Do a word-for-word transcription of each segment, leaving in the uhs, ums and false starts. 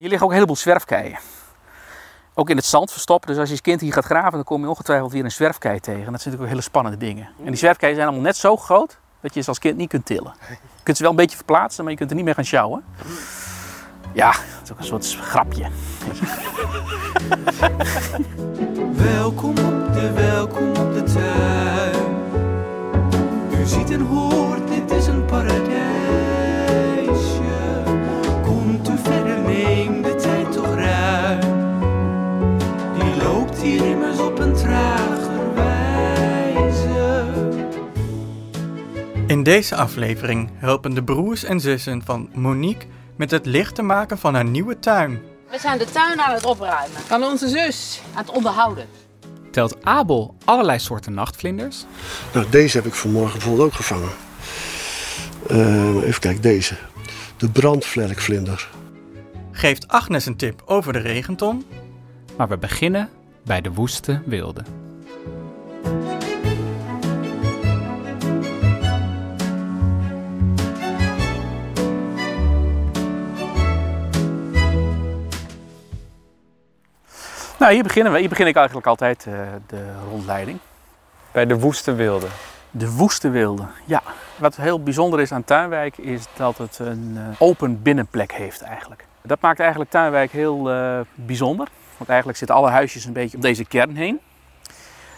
Hier liggen ook een heleboel zwerfkeien. Ook in het zand verstopt. Dus als je als kind hier gaat graven, dan kom je ongetwijfeld weer een zwerfkei tegen. En dat zijn natuurlijk ook hele spannende dingen. En die zwerfkeien zijn allemaal net zo groot dat je ze als kind niet kunt tillen. Je kunt ze wel een beetje verplaatsen, maar je kunt er niet meer gaan sjouwen. Ja, dat is ook een soort grapje. Welkom op de, welkom op de tuin. U ziet en hoort, dit is een paradijsje. Komt u verder, neem de tijd toch ruim. Die loopt hier immers op een trager wijze. In deze aflevering helpen de broers en zussen van Monique met het licht te maken van haar nieuwe tuin. We zijn de tuin aan het opruimen. Kan onze zus aan het onderhouden. Telt Abel allerlei soorten nachtvlinders? Nou, deze heb ik vanmorgen bijvoorbeeld ook gevangen. Uh, even kijken, deze. De brandvlerkvlinder. Geeft Agnes een tip over de regenton. Maar we beginnen bij de Woeste Weelde. Nou, hier beginnen we. Hier begin ik eigenlijk altijd uh, de rondleiding. Bij de Woeste Weelde. De Woeste Weelde, ja. Wat heel bijzonder is aan Tuinwijk is dat het een uh, open binnenplek heeft eigenlijk. Dat maakt eigenlijk Tuinwijk heel uh, bijzonder. Want eigenlijk zitten alle huisjes een beetje om deze kern heen.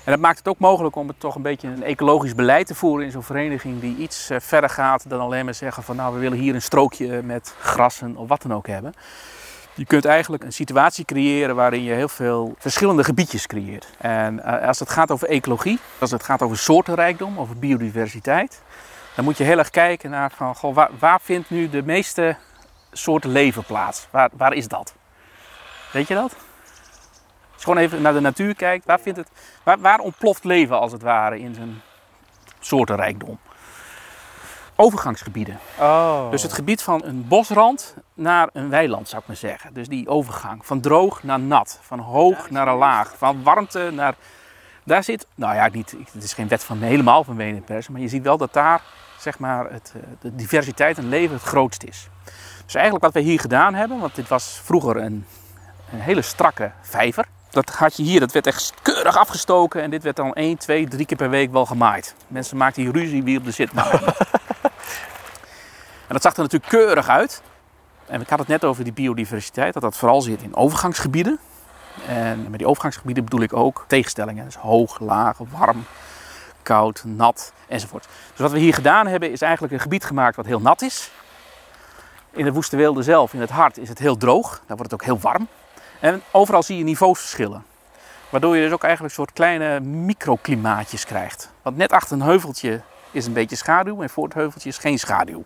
En dat maakt het ook mogelijk om het toch een beetje een ecologisch beleid te voeren in zo'n vereniging die iets uh, verder gaat dan alleen maar zeggen van nou, we willen hier een strookje met grassen of wat dan ook hebben. Je kunt eigenlijk een situatie creëren waarin je heel veel verschillende gebiedjes creëert. En als het gaat over ecologie, als het gaat over soortenrijkdom, over biodiversiteit, dan moet je heel erg kijken naar van, goh, waar, waar vindt nu de meeste soorten leven plaats? Waar, waar is dat? Weet je dat? Als je gewoon even naar de natuur kijkt, waar, vindt het, waar, waar ontploft leven als het ware in zijn soortenrijkdom? Overgangsgebieden. Oh. Dus het gebied van een bosrand naar een weiland, zou ik maar zeggen. Dus die overgang. Van droog naar nat. Van hoog naar laag. Van warmte naar... Daar zit... Nou ja, niet, het is geen wet van helemaal van Wenen en Persen. Maar je ziet wel dat daar, zeg maar, het, de diversiteit en leven het grootst is. Dus eigenlijk wat we hier gedaan hebben... Want dit was vroeger een, een hele strakke vijver. Dat had je hier, dat werd echt keurig afgestoken. En dit werd dan één, twee, drie keer per week wel gemaaid. Mensen maakten hier ruzie wie op de zit. En dat zag er natuurlijk keurig uit. En ik had het net over die biodiversiteit, dat dat vooral zit in overgangsgebieden. En met die overgangsgebieden bedoel ik ook tegenstellingen. Dus hoog, laag, warm, koud, nat enzovoort. Dus wat we hier gedaan hebben is eigenlijk een gebied gemaakt wat heel nat is. In de Woeste Weelde zelf, in het hart, is het heel droog. Daar wordt het ook heel warm. En overal zie je niveausverschillen. Waardoor je dus ook eigenlijk een soort kleine microklimaatjes krijgt. Want net achter een heuveltje is een beetje schaduw en voor het heuveltje is geen schaduw.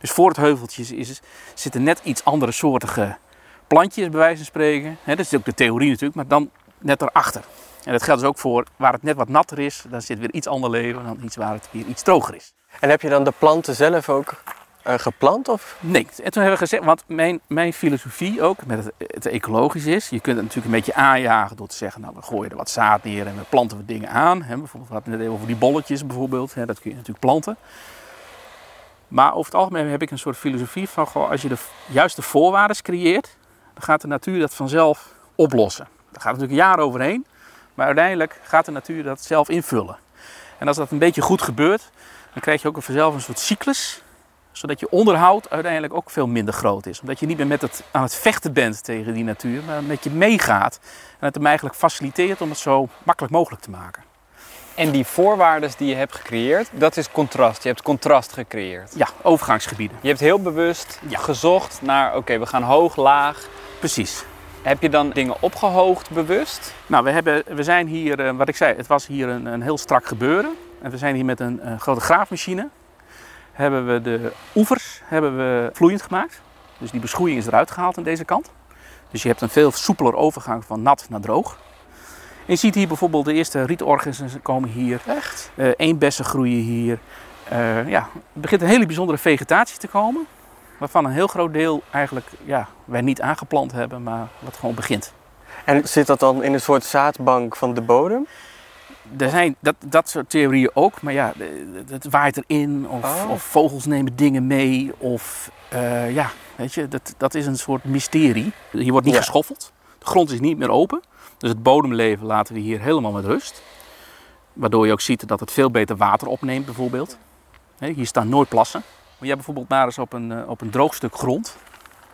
Dus voor het heuveltje is, zitten net iets andere soortige plantjes, bij wijze van spreken. He, dat is ook de theorie natuurlijk, maar dan net erachter. En dat geldt dus ook voor waar het net wat natter is, dan zit weer iets ander leven dan iets waar het weer iets droger is. En heb je dan de planten zelf ook uh, geplant? Of? Nee, en toen hebben we gezegd, want mijn, mijn filosofie ook met het, het ecologisch is, je kunt het natuurlijk een beetje aanjagen door te zeggen, nou we gooien er wat zaad neer en we planten wat dingen aan. He, bijvoorbeeld, we hadden net even over die bolletjes bijvoorbeeld, he, dat kun je natuurlijk planten. Maar over het algemeen heb ik een soort filosofie van, goh, als je de juiste voorwaarden creëert, dan gaat de natuur dat vanzelf oplossen. Daar gaat natuurlijk een jaar overheen, maar uiteindelijk gaat de natuur dat zelf invullen. En als dat een beetje goed gebeurt, dan krijg je ook vanzelf een soort cyclus, zodat je onderhoud uiteindelijk ook veel minder groot is. Omdat je niet meer met het, aan het vechten bent tegen die natuur, maar met je meegaat. En het hem eigenlijk faciliteert om het zo makkelijk mogelijk te maken. En die voorwaarden die je hebt gecreëerd, dat is contrast. Je hebt contrast gecreëerd. Ja, overgangsgebieden. Je hebt heel bewust ja. gezocht naar, oké, okay, we gaan hoog, laag. Precies. Heb je dan dingen opgehoogd bewust? Nou, we, hebben, we zijn hier, wat ik zei, het was hier een, een heel strak gebeuren. En we zijn hier met een, een grote graafmachine. Hebben we de oevers hebben we vloeiend gemaakt. Dus die beschoeiing is eruit gehaald aan deze kant. Dus je hebt een veel soepeler overgang van nat naar droog. Je ziet hier bijvoorbeeld de eerste rietorgens komen hier. Echt? Uh, eenbessen groeien hier. Uh, ja, er begint een hele bijzondere vegetatie te komen. Waarvan een heel groot deel eigenlijk ja, wij niet aangeplant hebben, maar wat gewoon begint. En zit dat dan in een soort zaadbank van de bodem? Er zijn dat, dat soort theorieën ook, maar ja, het waait erin. Of, oh. of vogels nemen dingen mee. Of uh, ja, Weet je, dat, dat is een soort mysterie. Hier wordt niet ja. geschoffeld. De grond is niet meer open. Dus het bodemleven laten we hier helemaal met rust. Waardoor je ook ziet dat het veel beter water opneemt bijvoorbeeld. He, hier staan nooit plassen. Moet jij bijvoorbeeld maar eens op een, op een droog stuk grond...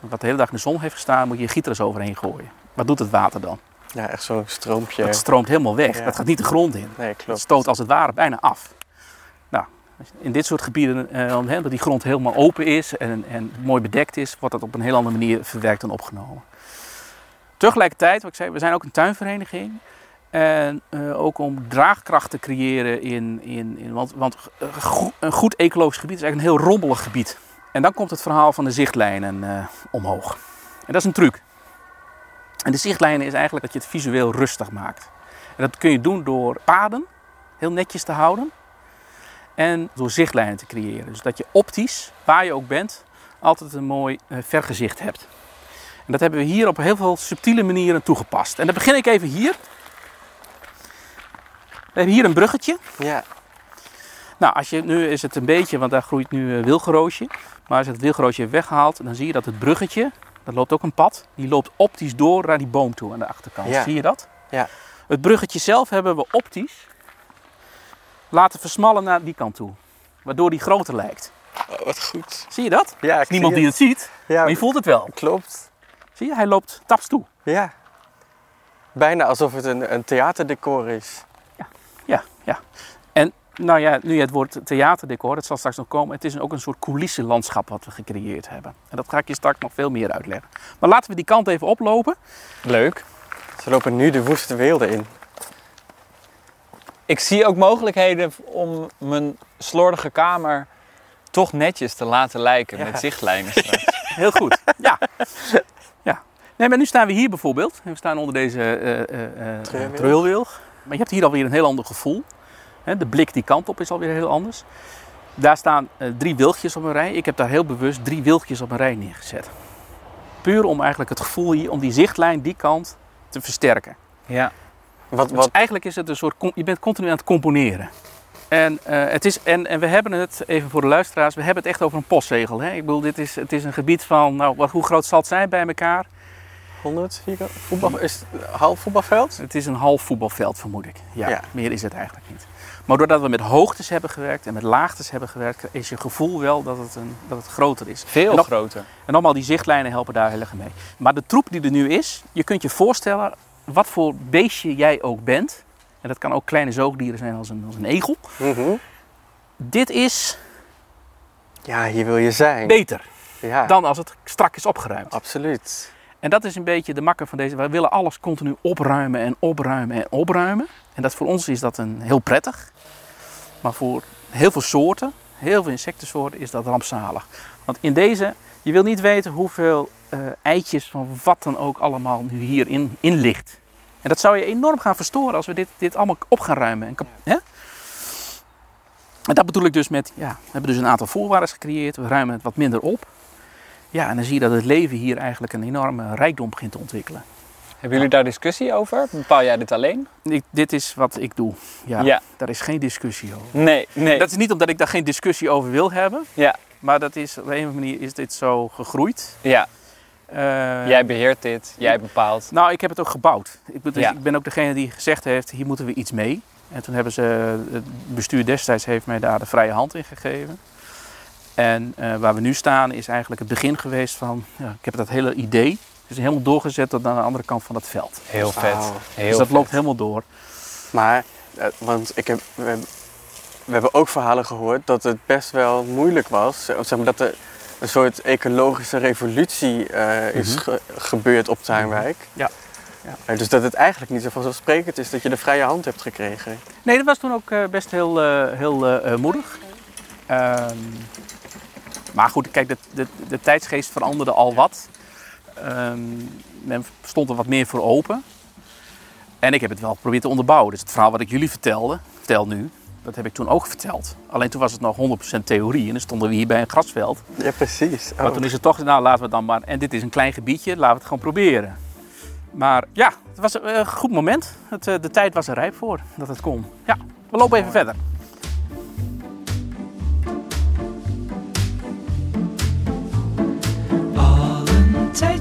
wat de hele dag in de zon heeft gestaan, moet je je gieter eens overheen gooien. Wat doet het water dan? Ja, echt zo'n stroompje. Dat stroomt helemaal weg. Ja. Dat gaat niet de grond in. Nee, klopt. Het stoot als het ware bijna af. Nou, in dit soort gebieden, eh, dat die grond helemaal open is en, en mooi bedekt is... wordt dat op een heel andere manier verwerkt en opgenomen. Tegelijkertijd, wat ik zei, we zijn ook een tuinvereniging... En uh, ook om draagkracht te creëren in... in, in want want go- een goed ecologisch gebied is eigenlijk een heel rommelig gebied. En dan komt het verhaal van de zichtlijnen uh, omhoog. En dat is een truc. En de zichtlijnen is eigenlijk dat je het visueel rustig maakt. En dat kun je doen door paden heel netjes te houden. En door zichtlijnen te creëren. Dus dat je optisch, waar je ook bent, altijd een mooi uh, vergezicht hebt. En dat hebben we hier op heel veel subtiele manieren toegepast. En dan begin ik even hier... We hebben hier een bruggetje. Ja. Nou, als je, nu is het een beetje, want daar groeit nu wilgenroosje. Maar als je het wilgenroosje weghaalt, dan zie je dat het bruggetje, dat loopt ook een pad, die loopt optisch door naar die boom toe aan de achterkant. Ja. Zie je dat? Ja. Het bruggetje zelf hebben we optisch laten versmallen naar die kant toe. Waardoor die groter lijkt. Oh, wat goed. Zie je dat? Ja, ik Niemand zie die het, het ziet, ja, maar je voelt het wel. Klopt. Zie je, hij loopt taps toe. Ja. Bijna alsof het een, een theaterdecor is. Ja, ja. En nou ja, nu het woord theaterdecor, dat zal straks nog komen. Het is ook een soort coulissenlandschap wat we gecreëerd hebben. En dat ga ik je straks nog veel meer uitleggen. Maar laten we die kant even oplopen. Leuk. Ze lopen nu de Woeste Weelde in. Ik zie ook mogelijkheden om mijn slordige kamer toch netjes te laten lijken ja. met zichtlijnen straks. Heel goed, ja. ja. Nee, maar nu staan we hier bijvoorbeeld. We staan onder deze uh, uh, uh, treurwilg. Maar je hebt hier alweer een heel ander gevoel. De blik die kant op is alweer heel anders. Daar staan drie wilgjes op een rij. Ik heb daar heel bewust drie wilgjes op een rij neergezet. Puur om eigenlijk het gevoel hier, om die zichtlijn die kant te versterken. Ja. Wat, wat... Dus eigenlijk is het een soort, je bent continu aan het componeren. En, uh, het is, en, en we hebben het, even voor de luisteraars, we hebben het echt over een postzegel. Hè? Ik bedoel, dit is, het is een gebied van, nou, wat, hoe groot zal het zijn bij elkaar? honderd vierkant? Voetbal, is het een half voetbalveld? Het is een half voetbalveld, vermoed ik. Ja, ja, meer is het eigenlijk niet. Maar doordat we met hoogtes hebben gewerkt en met laagtes hebben gewerkt... is je gevoel wel dat het, een, dat het groter is. Veel en op, groter. En allemaal die zichtlijnen helpen daar heel erg mee. Maar de troep die er nu is, je kunt je voorstellen wat voor beestje jij ook bent. En dat kan ook kleine zoogdieren zijn als een, als een egel. Mm-hmm. Dit is... Ja, hier wil je zijn. Beter ja. dan als het strak is opgeruimd. Absoluut. En dat is een beetje de makker van deze. Wij willen alles continu opruimen en opruimen en opruimen. En dat voor ons is dat een heel prettig. Maar voor heel veel soorten, heel veel insectensoorten, is dat rampzalig. Want in deze, je wil niet weten hoeveel uh, eitjes van wat dan ook allemaal nu hierin in ligt. En dat zou je enorm gaan verstoren als we dit, dit allemaal op gaan ruimen. En, kap- hè? en dat bedoel ik dus met, ja, we hebben dus een aantal voorwaarden gecreëerd. We ruimen het wat minder op. Ja, en dan zie je dat het leven hier eigenlijk een enorme rijkdom begint te ontwikkelen. Hebben jullie daar discussie over? Bepaal jij dit alleen? Ik, dit is wat ik doe. Ja, ja. Daar is geen discussie over. Nee, nee. Dat is niet omdat ik daar geen discussie over wil hebben. Ja. Maar dat is, op een of andere manier is dit zo gegroeid. Ja. Uh, jij beheert dit, jij bepaalt. Nou, ik heb het ook gebouwd. Ik, dus ja. ik ben ook degene die gezegd heeft, hier moeten we iets mee. En toen hebben ze, het bestuur destijds heeft mij daar de vrije hand in gegeven. En uh, waar we nu staan is eigenlijk het begin geweest van... Ja, ik heb dat hele idee, het is helemaal doorgezet tot aan de andere kant van dat veld. Heel vet. Wow. Heel dus dat vet. loopt helemaal door. Maar, uh, want ik heb, we, we hebben ook verhalen gehoord dat het best wel moeilijk was. Zeg maar, dat er een soort ecologische revolutie uh, is mm-hmm. ge- gebeurd op Tuinwijk. Mm-hmm. Ja. Ja. Dus dat het eigenlijk niet zo vanzelfsprekend is dat je de vrije hand hebt gekregen. Nee, dat was toen ook uh, best heel, uh, heel uh, moedig. Uh, Maar goed, kijk, de, de, de tijdsgeest veranderde al wat. Um, men stond er wat meer voor open. En ik heb het wel geprobeerd te onderbouwen. Dus het verhaal wat ik jullie vertelde, vertel nu, dat heb ik toen ook verteld. Alleen toen was het nog honderd procent theorie en dan stonden we hier bij een grasveld. Ja, precies. Oh. Maar toen is het toch, nou laten we dan maar, en dit is een klein gebiedje, laten we het gewoon proberen. Maar ja, het was een uh, goed moment. Het, uh, de tijd was er rijp voor dat het kon. Ja, we lopen even verder. Oh.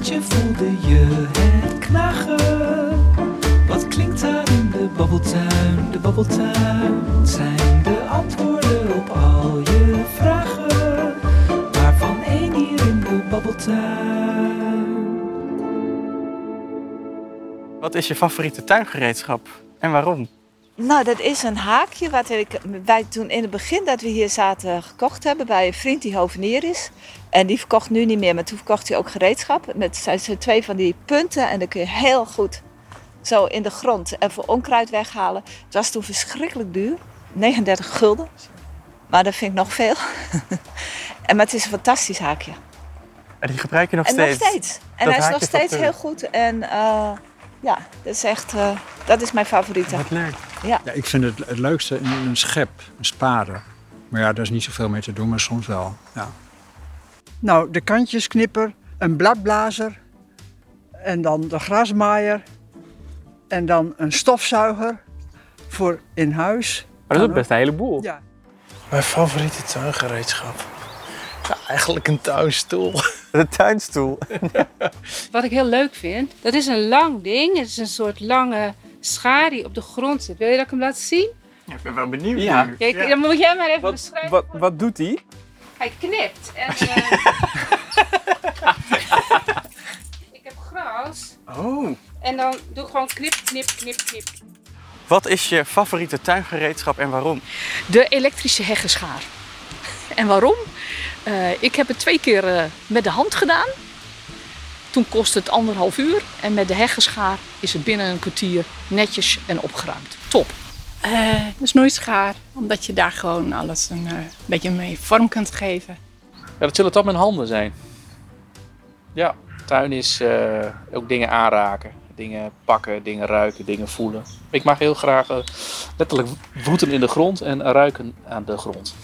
Kindje voelde je het knagen. Wat klinkt daar in de babbeltuin? De babbeltuin zijn de antwoorden op al je vragen. Waarvan één hier in de babbeltuin. Wat is je favoriete tuingereedschap en waarom? Nou, dat is een haakje wat ik, wij toen in het begin dat we hier zaten gekocht hebben bij een vriend die hovenier is. En die verkocht nu niet meer, maar toen verkocht hij ook gereedschap. Met zijn twee van die punten en dan kun je heel goed zo in de grond en voor onkruid weghalen. Het was toen verschrikkelijk duur, negenendertig gulden. Maar dat vind ik nog veel. En, maar het is een fantastisch haakje. En die gebruik je nog en steeds? Nog steeds. En dat hij is nog steeds heel goed en... Uh, Ja, dat is echt, uh, dat is mijn favoriete. Wat leuk. Ja. Ja, ik vind het, het leukste een schep, een spade. Maar ja, daar is niet zoveel mee te doen, maar soms wel. Ja. Nou, de kantjesknipper, een bladblazer en dan de grasmaaier en dan een stofzuiger voor in huis. Maar dat is best een heleboel. Ja. Mijn favoriete tuingereedschap. Ja, eigenlijk een tuinstoel. Een tuinstoel. Wat ik heel leuk vind, dat is een lang ding. Het is een soort lange schaar die op de grond zit. Wil je dat ik hem laat zien? Ja, ik ben wel benieuwd. Ja. Kijk, ja. Dan moet jij maar even wat, beschrijven. Wat, wat doet hij? Hij knipt. En, uh... ik heb gras. Oh. En dan doe ik gewoon knip, knip, knip, knip. Wat is je favoriete tuingereedschap en waarom? De elektrische heggenschaar. En waarom? Uh, ik heb het twee keer uh, met de hand gedaan. Toen kostte het anderhalf uur. En met de heggenschaar is het binnen een kwartier netjes en opgeruimd. Top. Uh, de snoeischaar, omdat je daar gewoon alles een uh, beetje mee vorm kunt geven. Ja, dat zullen toch mijn handen zijn. Ja, tuin is uh, ook dingen aanraken. Dingen pakken, dingen ruiken, dingen voelen. Ik mag heel graag uh, letterlijk voeten in de grond en ruiken aan de grond.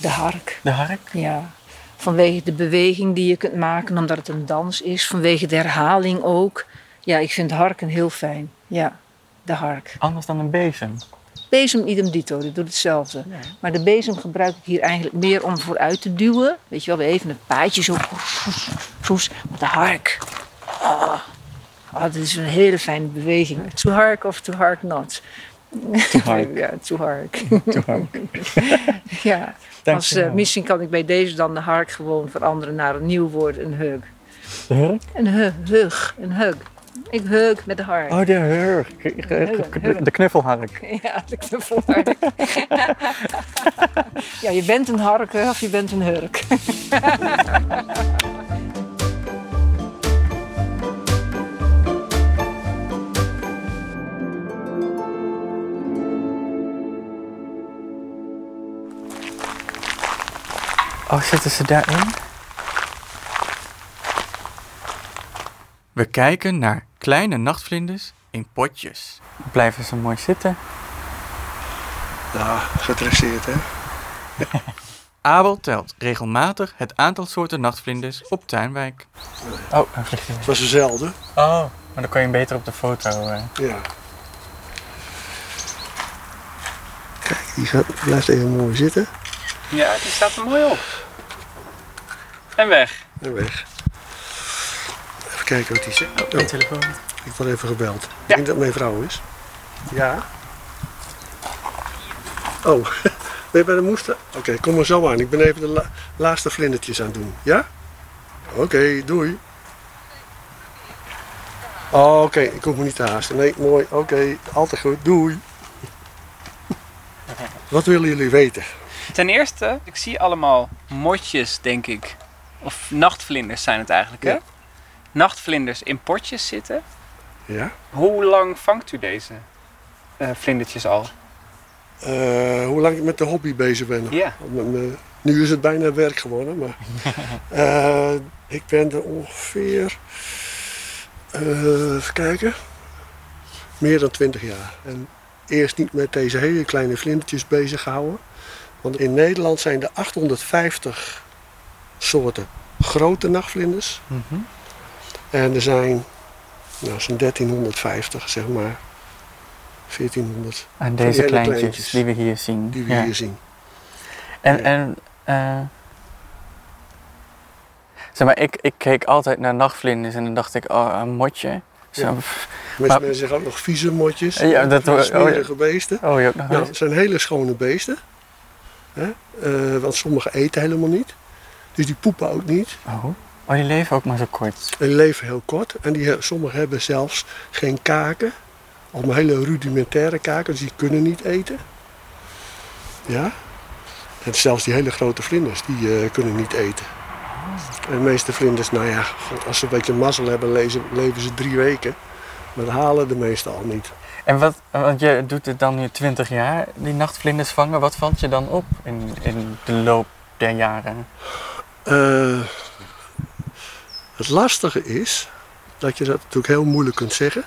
De hark. De hark? Ja. Vanwege de beweging die je kunt maken, omdat het een dans is. Vanwege de herhaling ook. Ja, ik vind harken heel fijn. Ja, de hark. Anders dan een bezem? Bezem idem dito, die doet hetzelfde. Nee. Maar de bezem gebruik ik hier eigenlijk meer om vooruit te duwen. Weet je wel, even een paadje zo. De hark. Oh. Oh, dat is een hele fijne beweging. To hark of to hark not. To hark. Ja, to hark. To hark. Ja. Als, uh, misschien kan ik bij deze dan de hark gewoon veranderen naar een nieuw woord, een hug. De hurk? Een hug, hug, een hug. Ik hug met de hark. Oh, de hurk. De knuffelhark. Ja, de knuffelhark. Ja, je bent een hark of je bent een hurk. Oh, zitten ze daarin? We kijken naar kleine nachtvlinders in potjes. Blijven ze mooi zitten? Nou, gedresseerd, hè? Abel telt regelmatig het aantal soorten nachtvlinders op Tuinwijk. Nee. Oh, een vliegje. Het was dezelfde. Oh, maar dan kon je hem beter op de foto. Hè? Ja. Kijk, die blijft even mooi zitten. Ja, die staat er mooi op. En weg. En weg. Even kijken wat die zegt. Oh, mijn telefoon. Ik word even gebeld. Ja. Ik denk dat mijn vrouw is. Ja. Oh, ben je bij de moester? Oké, okay, kom maar zo aan. Ik ben even de la- laatste vlindertjes aan het doen. Ja? Oké, okay, doei. Oh, oké, okay. Ik hoef me niet te haasten. Nee, mooi. Oké, okay. Altijd goed. Doei. Wat willen jullie weten? Ten eerste, ik zie allemaal motjes, denk ik. Of nachtvlinders zijn het eigenlijk, hè? Ja. Nachtvlinders in potjes zitten. Ja. Hoe lang vangt u deze uh, vlindertjes al? Uh, hoe lang ik met de hobby bezig ben. Ja. Nu is het bijna werk geworden, maar... uh, ik ben er ongeveer... Uh, even kijken... meer dan twintig jaar. En eerst niet met deze hele kleine vlindertjes bezig gehouden. Want in Nederland zijn er achthonderdvijftig soorten grote nachtvlinders. Mm-hmm. En er zijn, nou, zo'n dertienhonderdvijftig, zeg maar, veertienhonderd. En deze die kleintjes, kleintjes die we hier zien. Die we ja. hier zien. En, ja. en uh, Zeg maar, ik, ik keek altijd naar nachtvlinders en dan dacht ik, oh, een motje. Zo, ja. Mensen maar, zeggen ook nog vieze motjes. Ja, dat zijn smerige oh, beesten. Oh, ja, ja, dat zijn hele schone beesten. Hè? Uh, want sommige eten helemaal niet. Dus die poepen ook niet. Oh. oh, die leven ook maar zo kort. Die leven heel kort. En die, sommigen hebben zelfs geen kaken. Of maar hele rudimentaire kaken. Dus die kunnen niet eten. Ja. En zelfs die hele grote vlinders, die uh, kunnen niet eten. En de meeste vlinders, nou ja, als ze een beetje mazzel hebben, lezen, leven ze drie weken. Maar dat halen de meesten al niet. En wat, want je doet het dan nu twintig jaar, die nachtvlinders vangen. Wat valt je dan op in, in de loop der jaren? Uh, het lastige is dat je dat natuurlijk heel moeilijk kunt zeggen.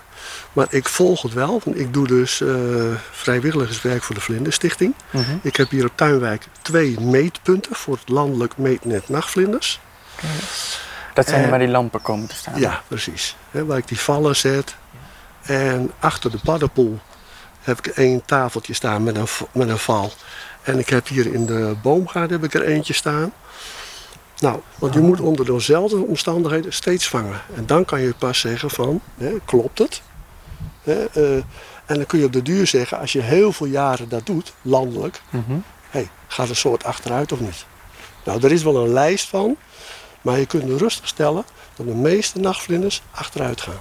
Maar ik volg het wel, want ik doe dus uh, vrijwilligerswerk voor de Vlinderstichting. Mm-hmm. Ik heb hier op Tuinwijk twee meetpunten voor het landelijk meetnet nachtvlinders. Okay. Dat zijn en, waar die lampen komen te staan. Ja, precies. He, waar ik die vallen zet. En achter de paddenpoel heb ik één tafeltje staan met een, met een val. En ik heb hier in de boomgaard heb ik er eentje staan. Nou, want je moet onder dezelfde omstandigheden steeds vangen. En dan kan je pas zeggen van, hè, klopt het? Hè, uh, en dan kun je op de duur zeggen, als je heel veel jaren dat doet, landelijk... Mm-hmm. Hey, gaat een soort achteruit of niet? Nou, er is wel een lijst van. Maar je kunt rustig stellen dat de meeste nachtvlinders achteruit gaan.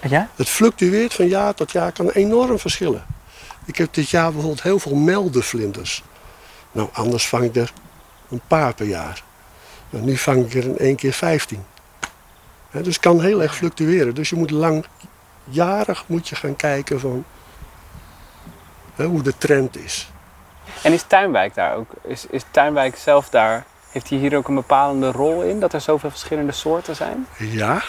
Ja? Het fluctueert van jaar tot jaar, kan enorm verschillen. Ik heb dit jaar bijvoorbeeld heel veel meldenvlinders. Nou, anders vang ik er een paar per jaar. En nu vang ik er in één keer vijftien. He, dus het kan heel erg fluctueren. Dus je moet langjarig moet je gaan kijken van, he, hoe de trend is. En is Tuinwijk daar ook? Is, is Tuinwijk zelf daar? Heeft hij hier ook een bepalende rol in? Dat er zoveel verschillende soorten zijn? Ja.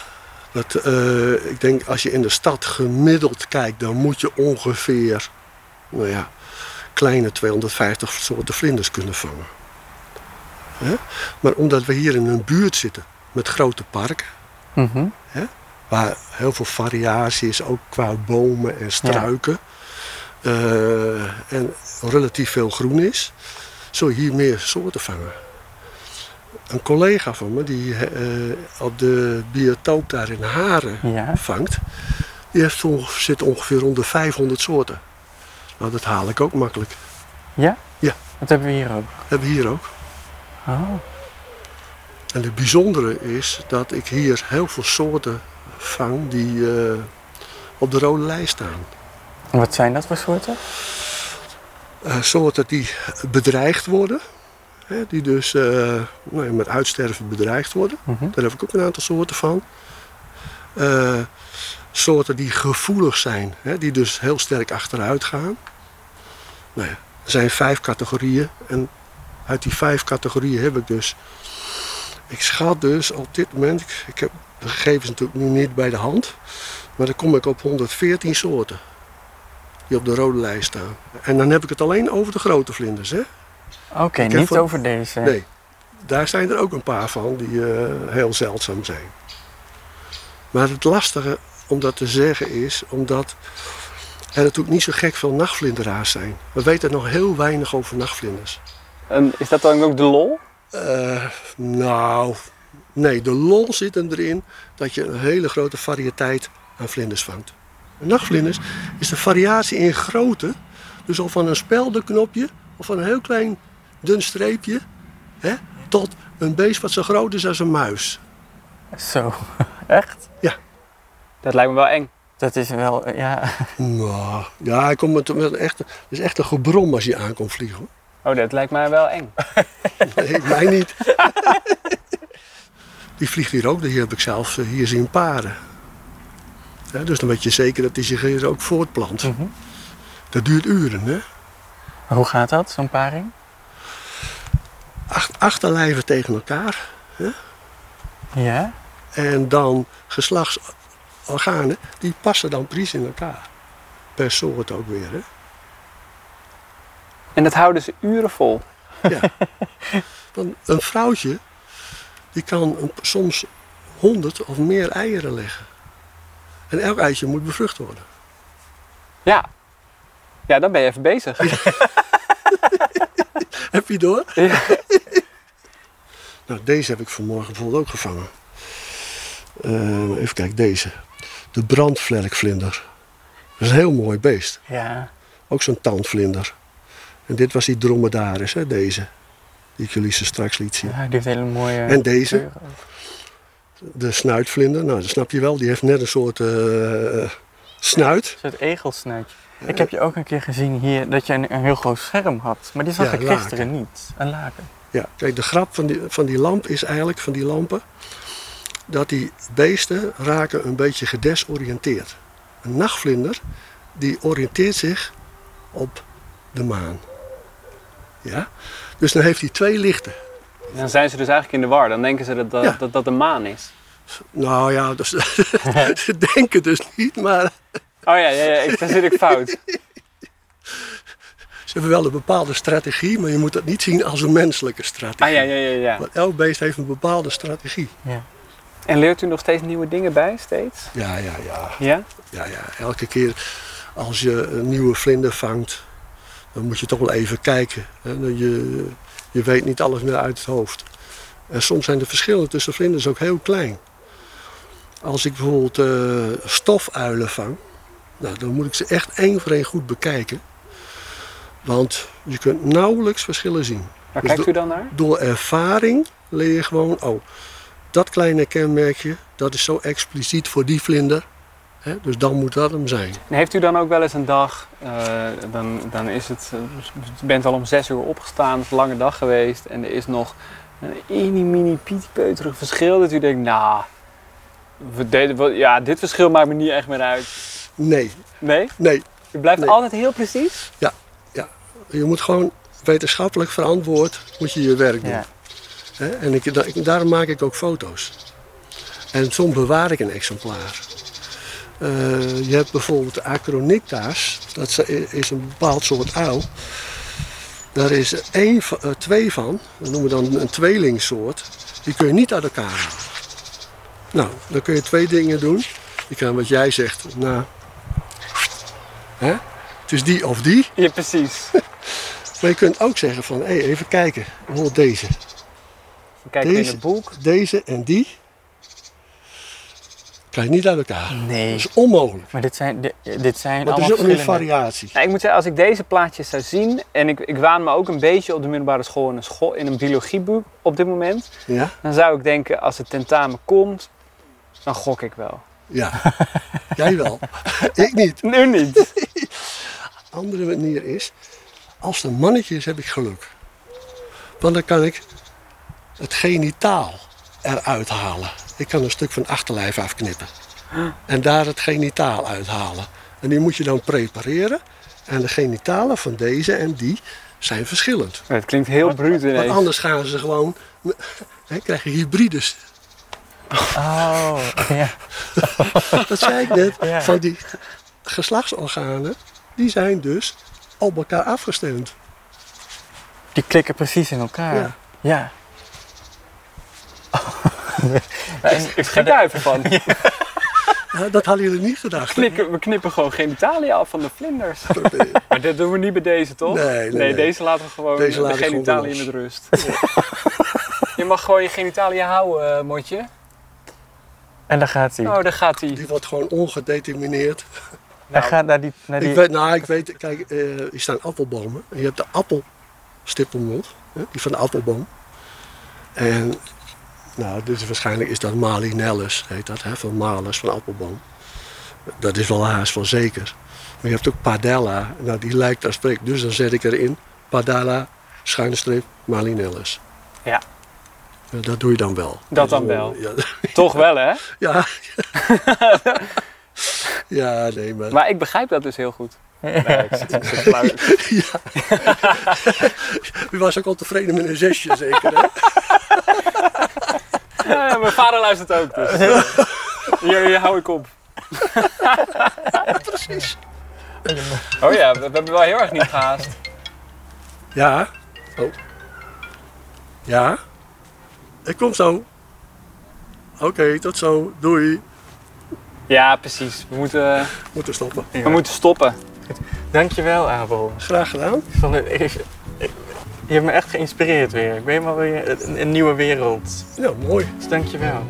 Dat, uh, ik denk als je in de stad gemiddeld kijkt, dan moet je ongeveer nou ja, kleine tweehonderdvijftig soorten vlinders kunnen vangen. He? Maar omdat we hier in een buurt zitten met grote parken, mm-hmm. he? waar heel veel variatie is, ook qua bomen en struiken, ja. uh, en relatief veel groen is, zul je hier meer soorten vangen. Een collega van me die uh, op de biotoop daar in Haren ja. vangt, die heeft ongeveer, zit ongeveer rond de vijfhonderd soorten. Nou, dat haal ik ook makkelijk. Ja? Ja. Dat hebben we hier ook. Dat hebben we hier ook. Oh. En het bijzondere is dat ik hier heel veel soorten vang die uh, op de rode lijst staan. En wat zijn dat voor soorten? Uh, soorten die bedreigd worden, hè, die dus uh, nou ja, met uitsterven bedreigd worden. Mm-hmm. Daar heb ik ook een aantal soorten van. Uh, soorten die gevoelig zijn, hè, die dus heel sterk achteruit gaan. Nou ja, er zijn vijf categorieën. En uit die vijf categorieën heb ik dus... Ik schat dus op dit moment... Ik, ik heb de gegevens natuurlijk nu niet bij de hand. Maar dan kom ik op honderdveertien soorten. Die op de rode lijst staan. En dan heb ik het alleen over de grote vlinders. Oké, okay, niet van, over deze. Nee, daar zijn er ook een paar van die uh, heel zeldzaam zijn. Maar het lastige om dat te zeggen is... Omdat er natuurlijk niet zo gek veel nachtvlinderaars zijn. We weten nog heel weinig over nachtvlinders. En is dat dan ook de lol? Uh, nou, nee, de lol zit hem erin dat je een hele grote variëteit aan vlinders vangt. En nachtvlinders is de variatie in grootte, dus al van een speldenknopje of van een heel klein dun streepje, hè, tot een beest wat zo groot is als een muis. Zo, echt? Ja. Dat lijkt me wel eng. Dat is wel, ja. Nou, ja, hij komt met, met echt, het is echt een gebrom als hij aankomt vliegen, hoor. Oh, dat lijkt mij wel eng. Nee, mij niet. Die vliegt hier ook, die heb ik zelf hier zien paren. Ja, dus dan weet je zeker dat die zich hier ook voortplant. Mm-hmm. Dat duurt uren, hè? Hoe gaat dat, zo'n paring? Acht, achterlijven tegen elkaar. Hè? Ja. En dan geslachtsorganen, die passen dan precies in elkaar. Per soort ook weer, hè? En dat houden ze uren vol. Ja. Want een vrouwtje, die kan een, soms honderd of meer eieren leggen. En elk eitje moet bevrucht worden. Ja. Ja, dan ben je even bezig. Heb je door? Ja. Nou, deze heb ik vanmorgen bijvoorbeeld ook gevangen. Uh, even kijken, deze. De brandvlerkvlinder. Dat is een heel mooi beest. Ja. Ook zo'n tandvlinder. En dit was die dromedaris, hè, deze. Die ik jullie ze straks liet zien. Ja, die heeft hele mooie... En deze. De snuitvlinder. Nou, dat snap je wel. Die heeft net een soort uh, snuit. Een soort egelsnuitje. Ja. Ik heb je ook een keer gezien hier dat je een, een heel groot scherm had. Maar die zag ja, ik gisteren laken. niet. Een laken. Ja, kijk, de grap van die, van die lamp is eigenlijk, van die lampen... dat die beesten raken een beetje gedesoriënteerd. Een nachtvlinder, die oriënteert zich op de maan. Ja? Dus dan heeft hij twee lichten. En dan zijn ze dus eigenlijk in de war. Dan denken ze dat dat, ja. dat, dat de maan is. Nou ja, dus, ze denken dus niet, maar... Oh ja, ja, ja ik, daar zit ik fout. Ze hebben wel een bepaalde strategie, maar je moet dat niet zien als een menselijke strategie. Ah, ja, ja, ja, ja. Want elk beest heeft een bepaalde strategie. Ja. En leert u nog steeds nieuwe dingen bij, steeds? Ja, ja, ja. Ja? Ja, ja. Elke keer als je een nieuwe vlinder vangt, dan moet je toch wel even kijken. Je, je weet niet alles meer uit het hoofd. En soms zijn de verschillen tussen vlinders ook heel klein. Als ik bijvoorbeeld uh, stofuilen vang, nou, dan moet ik ze echt één voor één goed bekijken. Want je kunt nauwelijks verschillen zien. Waar dus kijkt u dan naar? Door ervaring leer je gewoon... Oh, dat kleine kenmerkje, dat is zo expliciet voor die vlinder. Hè? Dus dan moet dat hem zijn. En heeft u dan ook wel eens een dag, uh, dan, dan is het, uh, je bent al om zes uur opgestaan, het is een lange dag geweest. En er is nog een mini pietpeuterig verschil dat u denkt, nou, nah, ja, dit verschil maakt me niet echt meer uit. Nee. Nee? Nee. U blijft nee. altijd heel precies? Ja, ja. Je moet gewoon wetenschappelijk verantwoord moet je je werk doen. Ja. He, en ik, da, ik, daarom maak ik ook foto's. En soms bewaar ik een exemplaar. Uh, je hebt bijvoorbeeld acronicta's. Dat is een bepaald soort uil. Daar is er één, uh, twee van. Dat noemen we dan een tweelingsoort. Die kun je niet uit elkaar halen. Nou, dan kun je twee dingen doen. Je kan wat jij zegt. Nou, hè? Het is die of die. Ja, precies. Maar je kunt ook zeggen van, hey, even kijken. Bijvoorbeeld deze. Kijk in het boek. Deze en die krijg je niet uit elkaar. Nee. Dat is onmogelijk. Maar dit zijn, dit, dit zijn maar allemaal. Het is ook een variatie. Nou, ik moet zeggen, als ik deze plaatjes zou zien. En ik, ik waan me ook een beetje op de middelbare school in een, school, in een biologieboek op dit moment. Ja? Dan zou ik denken, als het tentamen komt, dan gok ik wel. Ja, jij wel. Ik niet. Nu niet. Andere manier is, als er mannetje is, heb ik geluk. Want dan kan ik het genitaal eruit halen. Ik kan een stuk van het achterlijf afknippen. En daar het genitaal uithalen. En die moet je dan prepareren. En de genitalen van deze en die zijn verschillend. Het klinkt heel bruut ineens. Want anders gaan ze gewoon... Hè, krijg je hybrides. Oh, ja. Dat zei ik net. Ja. Van die geslachtsorganen, die zijn dus op elkaar afgestemd. Die klikken precies in elkaar. Ja. Ja. Ja, en ik schrik daar even van. Ja. Ja, dat hadden jullie niet gedacht. We knippen, we knippen gewoon genitalia af van de vlinders. Nee. Maar dat doen we niet bij deze, toch? Nee, nee, nee, nee. Deze laten we gewoon deze de laten genitalia gewoon in met rust. Ja. Je mag gewoon je genitalia houden, uh, Motje. En daar gaat hij. Oh, daar gaat hij. Die wordt gewoon ongedetermineerd. Hij nou, gaat naar die... Naar die... Ik weet, nou, ik weet... Kijk, uh, hier staan appelbomen. Je hebt de appelstippelmot. Die van de appelboom. En... Nou, dus waarschijnlijk is dat Malinellus, heet dat, hè? Van Malus, van appelboom. Dat is wel haast wel zeker. Maar je hebt ook Padella, nou die lijkt daar spreek, dus dan zet ik erin Padella, schuine streep, Malinellus. Ja. Dat doe je dan wel. Dat dan wel. Ja. Toch wel, hè? Ja. Ja, nee, maar... Maar ik begrijp dat dus heel goed. Nee, ik zit, ik zit flauw. Ja. U was ook al tevreden met een zesje, zeker, hè? Ja, mijn vader luistert ook, dus hier, hier hou ik op. Precies. Oh ja, we, we hebben wel heel erg niet gehaast. Ja. Oh. Ja. Ik kom zo. Oké, okay, tot zo. Doei. Ja, precies. We moeten... We moeten stoppen. Ja. We moeten stoppen. Dankjewel, Abel. Graag gedaan. Ik vond het even... Je hebt me echt geïnspireerd weer. Ik ben helemaal weer een, een nieuwe wereld. Ja, mooi. Dus dank je wel.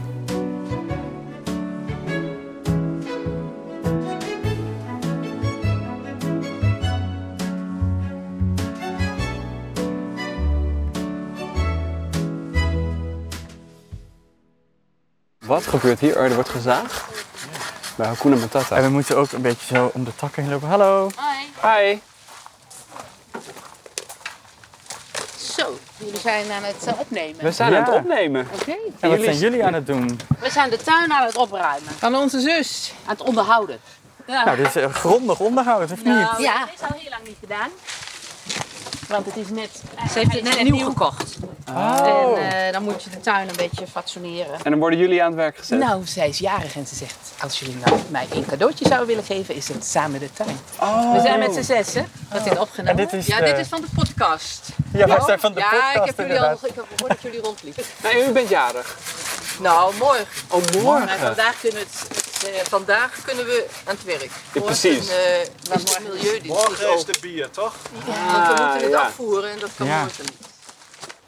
Wat gebeurt hier? Er wordt gezaagd. Bij Hakuna Matata. En we moeten ook een beetje zo om de takken heen lopen. Hallo. Hi. Hi. Zo, jullie zijn aan het opnemen. We zijn ja. aan het opnemen. Oké. Okay. En, en wat zijn jullie aan het doen? We zijn de tuin aan het opruimen. Van onze zus. Aan het onderhouden. Ja. Nou, dit is een grondig onderhoud, of nou, niet? Ja. Dat is al heel lang niet gedaan. Want het is net... Ze heeft het net, net nieuw, nieuw gekocht. Oh. En uh, dan moet je de tuin een beetje fatsoeneren. En dan worden jullie aan het werk gezet? Nou, zij is jarig en ze zegt... Als jullie nou mij een cadeautje zouden willen geven, is het samen de tuin. Oh. We zijn met z'n zessen. Dat is opgenomen. Dit is, ja, dit is van de podcast. Ja, wij zijn van de ja, podcast. Ja, ik heb jullie al, ik heb gehoord dat jullie rondliepen. Nee, u bent jarig. Nou, morgen. Oh, morgen. En vandaag kunnen we het... Uh, vandaag kunnen we aan het werk. Ja, precies. Morgen, uh, is de milieudienst morgen is de bier, toch? Ja, ja, want we moeten het ja. afvoeren en dat kan ja. morgen niet.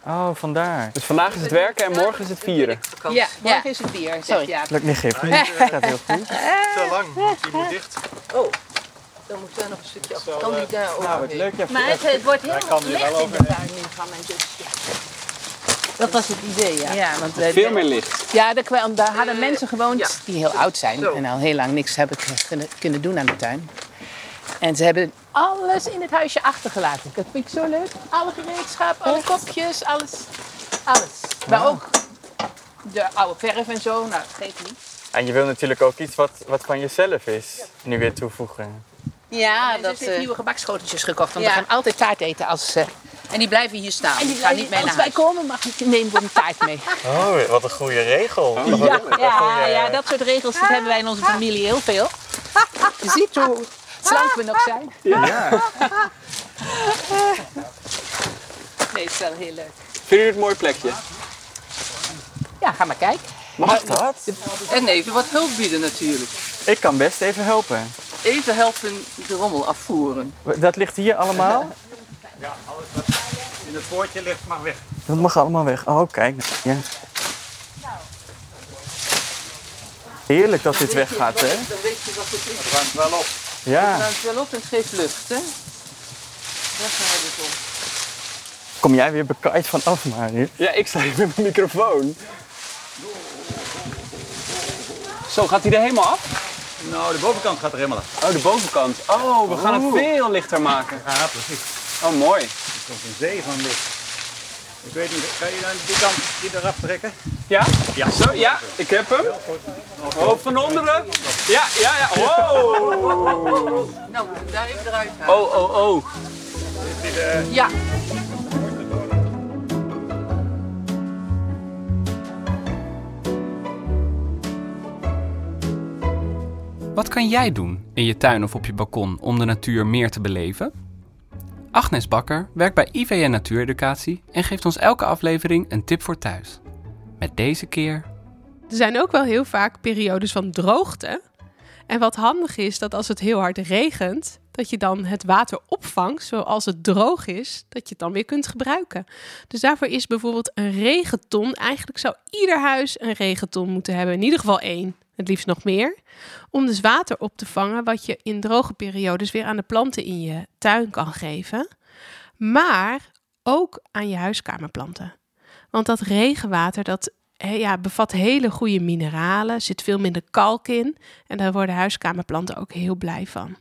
Oh, vandaar. Dus vandaag is het werken en morgen is het vieren. Ja, ja. morgen is het bier. Sorry. Ja. Lukt niet, geef niet. Ja, dat gaat heel goed. Te lang, want die moet dicht. Oh, dan moet daar nog een stukje af. Kan die daar ook nou, leuk, je maar het, het wordt heel erg licht in de tuin nu van mijn zus. Dat was het idee, ja. ja want, uh, veel meer licht. Ja, daar, daar hadden mensen gewoond ja. die heel oud zijn. Zo. En al heel lang niks hebben kunnen doen aan de tuin. En ze hebben alles in het huisje achtergelaten. Dat vind ik zo leuk. Alle gereedschap, alle Echt? kopjes, alles. Alles. Wow. Maar ook de oude verf en zo. Nou, dat geeft niet. En je wil natuurlijk ook iets wat, wat van jezelf is. Ja. Nu weer toevoegen. Ja, en dat... Ze heeft uh, nieuwe gebakschoteltjes gekocht. Want ja. we gaan altijd taart eten als... Uh, En die blijven hier staan. En die gaan niet mee naar huis. Als wij komen, mag ik nemen voor een taart mee. Oh, wat een goede regel. Ja, ja, ja, ja dat soort regels dat hebben wij in onze familie heel veel. Je ziet hoe slank we nog zijn. Ja. ja. Nee, het is wel heel leuk. Vind jullie het een mooi plekje? Ja, ga maar kijken. Mag dat? En even wat hulp bieden natuurlijk. Ik kan best even helpen. Even helpen de rommel afvoeren. Dat ligt hier allemaal? Ja, alles wat in het poortje ligt mag weg. Dat mag allemaal weg. Oh, kijk. Ja. Heerlijk dat dit weggaat, hè? Dan weet je wat het is. Het ruimt wel op. Ja. Het ruimt wel op en het geeft lucht, hè? Daar gaat het om. Kom jij weer bekaaid vanaf, Marie? Ja, ik sta hier met mijn microfoon. Zo, gaat hij er helemaal af? Nou, de bovenkant gaat er helemaal af. Oh, de bovenkant. Oh, we gaan het veel lichter maken. Ja, precies. Oh, mooi. Er komt een zee van licht. Ik weet niet, kan je dan die kant die eraf trekken? Ja? Ja. Zo, ja, ik heb hem. Hoofd van onderen. Ja, ja, ja. Wow. Nou, daar even eruit gaan. Oh, oh, oh. Ja. Wat kan jij doen in je tuin of op je balkon om de natuur meer te beleven? Agnes Bakker werkt bij I V N Natuureducatie en geeft ons elke aflevering een tip voor thuis. Met deze keer... Er zijn ook wel heel vaak periodes van droogte. En wat handig is, dat als het heel hard regent, dat je dan het water opvangt, zoals het droog is, dat je het dan weer kunt gebruiken. Dus daarvoor is bijvoorbeeld een regenton. Eigenlijk zou ieder huis een regenton moeten hebben, in ieder geval één. Het liefst nog meer, om dus water op te vangen wat je in droge periodes weer aan de planten in je tuin kan geven. Maar ook aan je huiskamerplanten. Want dat regenwater dat, ja, bevat hele goede mineralen, zit veel minder kalk in en daar worden huiskamerplanten ook heel blij van.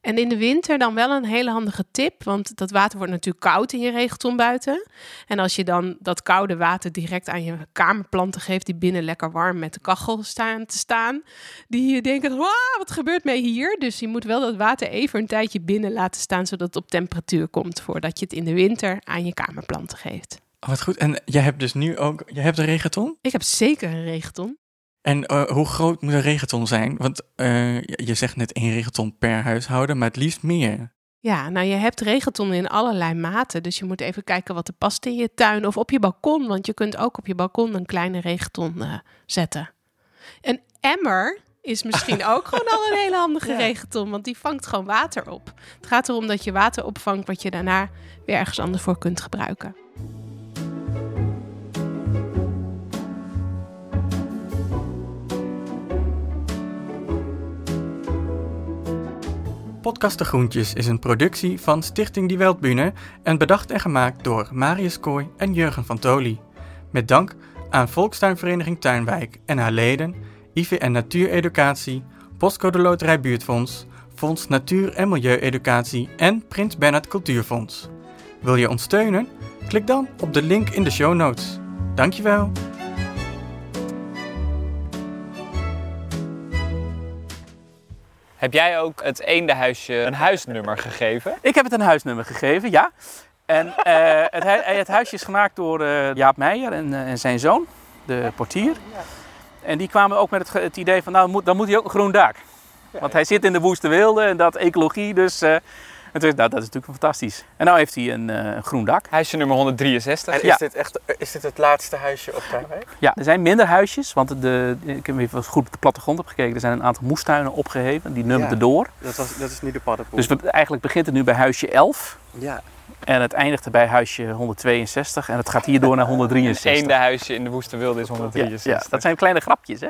En in de winter dan wel een hele handige tip, want dat water wordt natuurlijk koud in je regenton buiten. En als je dan dat koude water direct aan je kamerplanten geeft, die binnen lekker warm met de kachel staan te staan, die denken, wat gebeurt mij hier? Dus je moet wel dat water even een tijdje binnen laten staan, zodat het op temperatuur komt, voordat je het in de winter aan je kamerplanten geeft. Oh, wat goed. En jij hebt dus nu ook, jij hebt een regenton? Ik heb zeker een regenton. En uh, hoe groot moet een regenton zijn? Want uh, je zegt net één regenton per huishouden, maar het liefst meer. Ja, nou je hebt regentonnen in allerlei maten. Dus je moet even kijken wat er past in je tuin of op je balkon. Want je kunt ook op je balkon een kleine regenton uh, zetten. Een emmer is misschien ook gewoon al een hele handige ja. regenton. Want die vangt gewoon water op. Het gaat erom dat je water opvangt wat je daarna weer ergens anders voor kunt gebruiken. Podcast De Groentjes is een productie van Stichting Die Weltbühne en bedacht en gemaakt door Marius Kooi en Jurgen van Toly. Met dank aan Volkstuinvereniging Tuinwijk en haar leden, I V N Natuureducatie, Postcode Loterij Buurtfonds, Fonds Natuur- en Milieueducatie en Prins Bernhard Cultuurfonds. Wil je ons steunen? Klik dan op de link in de show notes. Dankjewel! Heb jij ook het eendenhuisje een huisnummer gegeven? Ik heb het een huisnummer gegeven, ja. En uh, het, hu- het huisje is gemaakt door uh, Jaap Meijer en, uh, en zijn zoon, de portier. En die kwamen ook met het, ge- het idee van, nou moet, dan moet hij ook een groen dak. Want hij zit in de woeste weelde en dat ecologie, dus... Uh, en toen, nou, dat is natuurlijk fantastisch. En nu heeft hij een uh, groen dak. Huisje nummer honderddrieënzestig. En is, ja. dit echt, is dit het laatste huisje op Tuinwijk? Ja, er zijn minder huisjes. Want de, ik heb even goed op de plattegrond opgekeken. Er zijn een aantal moestuinen opgeheven. Die nummerden ja, door. Dat, was, dat is nu de paddenpoel. Dus we, eigenlijk begint het nu bij huisje elf. Ja. En het eindigt bij huisje honderdtweeënzestig. En het gaat hier door naar honderddrieënzestig. Het ene huisje in de woeste wilde is honderddrieënzestig. Ja, ja, dat zijn kleine grapjes, hè?